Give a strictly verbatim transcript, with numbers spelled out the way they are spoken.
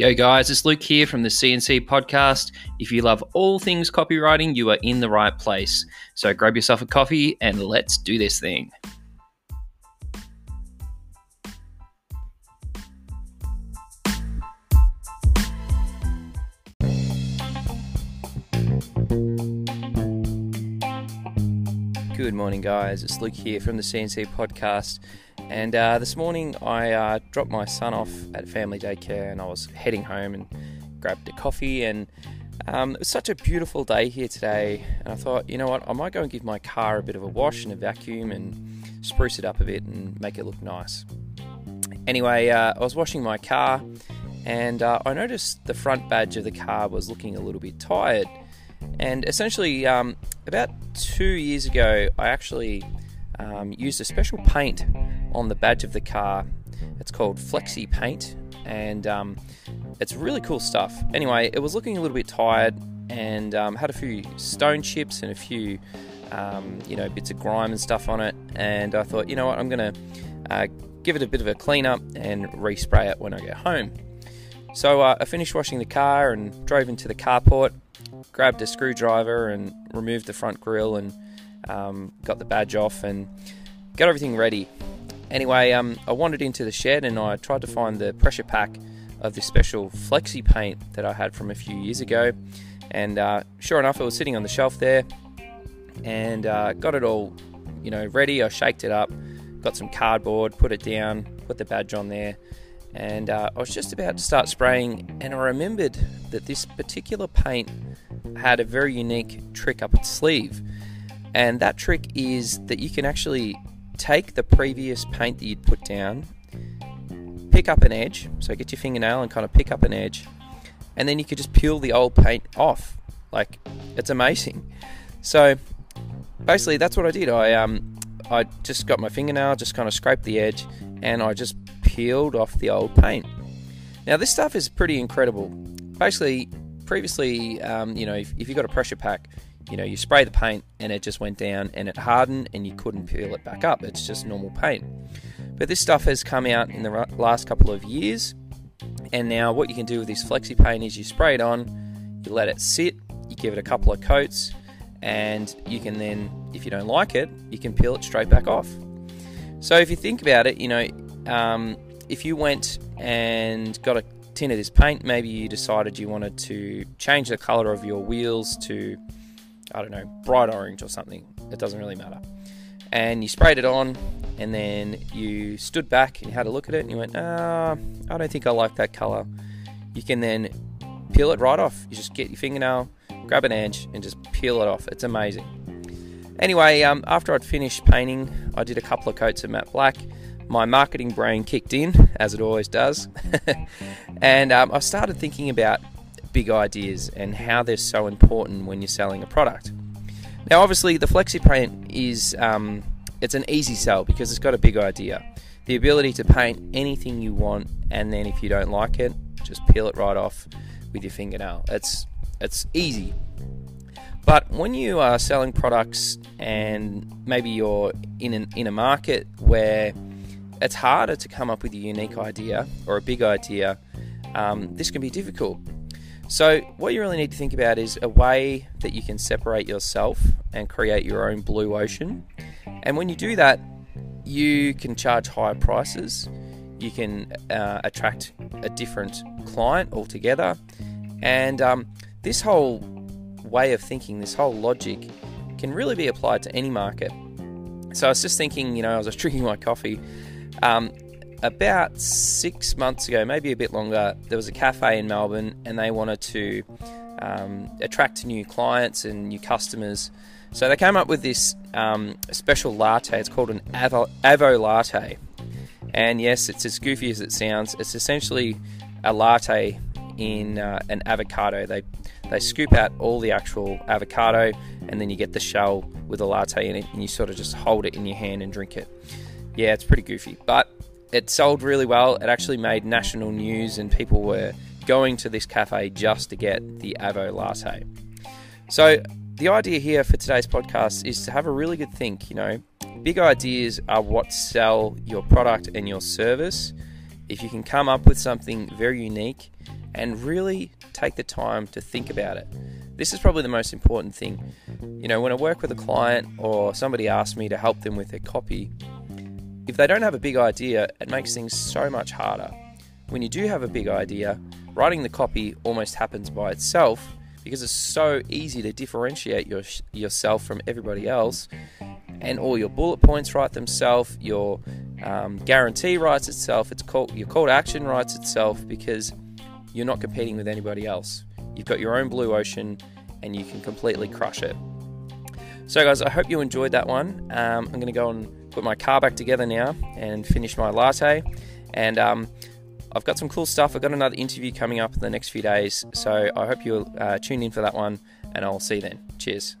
Yo guys, it's Luke here from the C N C podcast. If you love all things copywriting, you are in the right place. So grab yourself a coffee and let's do this thing. Good morning guys, it's Luke here from the C N C podcast. And uh, this morning I uh, dropped my son off at family daycare and I was heading home and grabbed a coffee, and um, it was such a beautiful day here today, and I thought, you know what, I might go and give my car a bit of a wash and a vacuum and spruce it up a bit and make it look nice. Anyway, uh, I was washing my car and uh, I noticed the front badge of the car was looking a little bit tired, and essentially um, about two years ago I actually um, used a special paint on the badge of the car. It's called Flexi Paint, and um, it's really cool stuff. Anyway, it was looking a little bit tired, and um, had a few stone chips and a few um, you know, bits of grime and stuff on it, and I thought, you know what, I'm gonna uh, give it a bit of a clean up and respray it when I get home. So uh, I finished washing the car and drove into the carport, grabbed a screwdriver and removed the front grille, and um, got the badge off and got everything ready. Anyway, um, I wandered into the shed and I tried to find the pressure pack of this special Flexi Paint that I had from a few years ago, and uh, sure enough, it was sitting on the shelf there, and uh, got it all, you know, ready. I shaked it up, got some cardboard, put it down, put the badge on there, and uh, I was just about to start spraying, and I remembered that this particular paint had a very unique trick up its sleeve, and that trick is that you can actually take the previous paint that you'd put down, pick up an edge, so get your fingernail and kind of pick up an edge, and then you could just peel the old paint off. Like, it's amazing. So basically that's what I did. I um I just got my fingernail, just kind of scraped the edge, and I just peeled off the old paint. Now this stuff is pretty incredible. Basically previously, um, you know, if, if you got a pressure pack, you know, you spray the paint and it just went down and it hardened and you couldn't peel it back up. It's just normal paint. But this stuff has come out in the last couple of years, and now what you can do with this Flexi Paint is you spray it on, you let it sit, you give it a couple of coats, and you can then, if you don't like it, you can peel it straight back off. So if you think about it, you know, um, if you went and got a tin of this paint, maybe you decided you wanted to change the color of your wheels to, I don't know, bright orange or something, it doesn't really matter, and you sprayed it on, and then you stood back and you had a look at it and you went, ah, I don't think I like that color. You can then peel it right off. You just get your fingernail, grab an edge, and just peel it off. It's amazing. Anyway, um, after I'd finished painting, I did a couple of coats of matte black. My marketing brain kicked in, as it always does, and um, I started thinking about big ideas and how they're so important when you're selling a product. Now obviously the Flexi Paint is um, it's an easy sell because it's got a big idea, the ability to paint anything you want, and then if you don't like it, just peel it right off with your fingernail. It's it's easy. But when you are selling products and maybe you're in an in a market where it's harder to come up with a unique idea or a big idea, um, this can be difficult. So what you really need to think about is a way that you can separate yourself and create your own blue ocean. And when you do that, you can charge higher prices, you can uh, attract a different client altogether, and um, this whole way of thinking, this whole logic, can really be applied to any market. So I was just thinking, you know, I was just drinking my coffee, um, about six months ago, maybe a bit longer, there was a cafe in Melbourne, and they wanted to um, attract new clients and new customers. So they came up with this um, special latte. It's called an Avo, Avo latte. And yes, it's as goofy as it sounds. It's essentially a latte in uh, an avocado. They they scoop out all the actual avocado, and then you get the shell with a latte in it, and you sort of just hold it in your hand and drink it. Yeah, it's pretty goofy, but it sold really well. It actually made national news, and people were going to this cafe just to get the Avo latte. So the idea here for today's podcast is to have a really good think. You know, big ideas are what sell your product and your service. If you can come up with something very unique and really take the time to think about it. This is probably the most important thing. You know, when I work with a client or somebody asks me to help them with their copy, if they don't have a big idea, it makes things so much harder. When you do have a big idea, writing the copy almost happens by itself because it's so easy to differentiate your, yourself from everybody else, and all your bullet points write themselves, your um, guarantee writes itself, it's called, your call to action writes itself, because you're not competing with anybody else. You've got your own blue ocean and you can completely crush it. So guys, I hope you enjoyed that one. Um, I'm going to go and put my car back together now and finish my latte. And um, I've got some cool stuff. I've got another interview coming up in the next few days. So I hope you'll uh, tune in for that one, and I'll see you then. Cheers.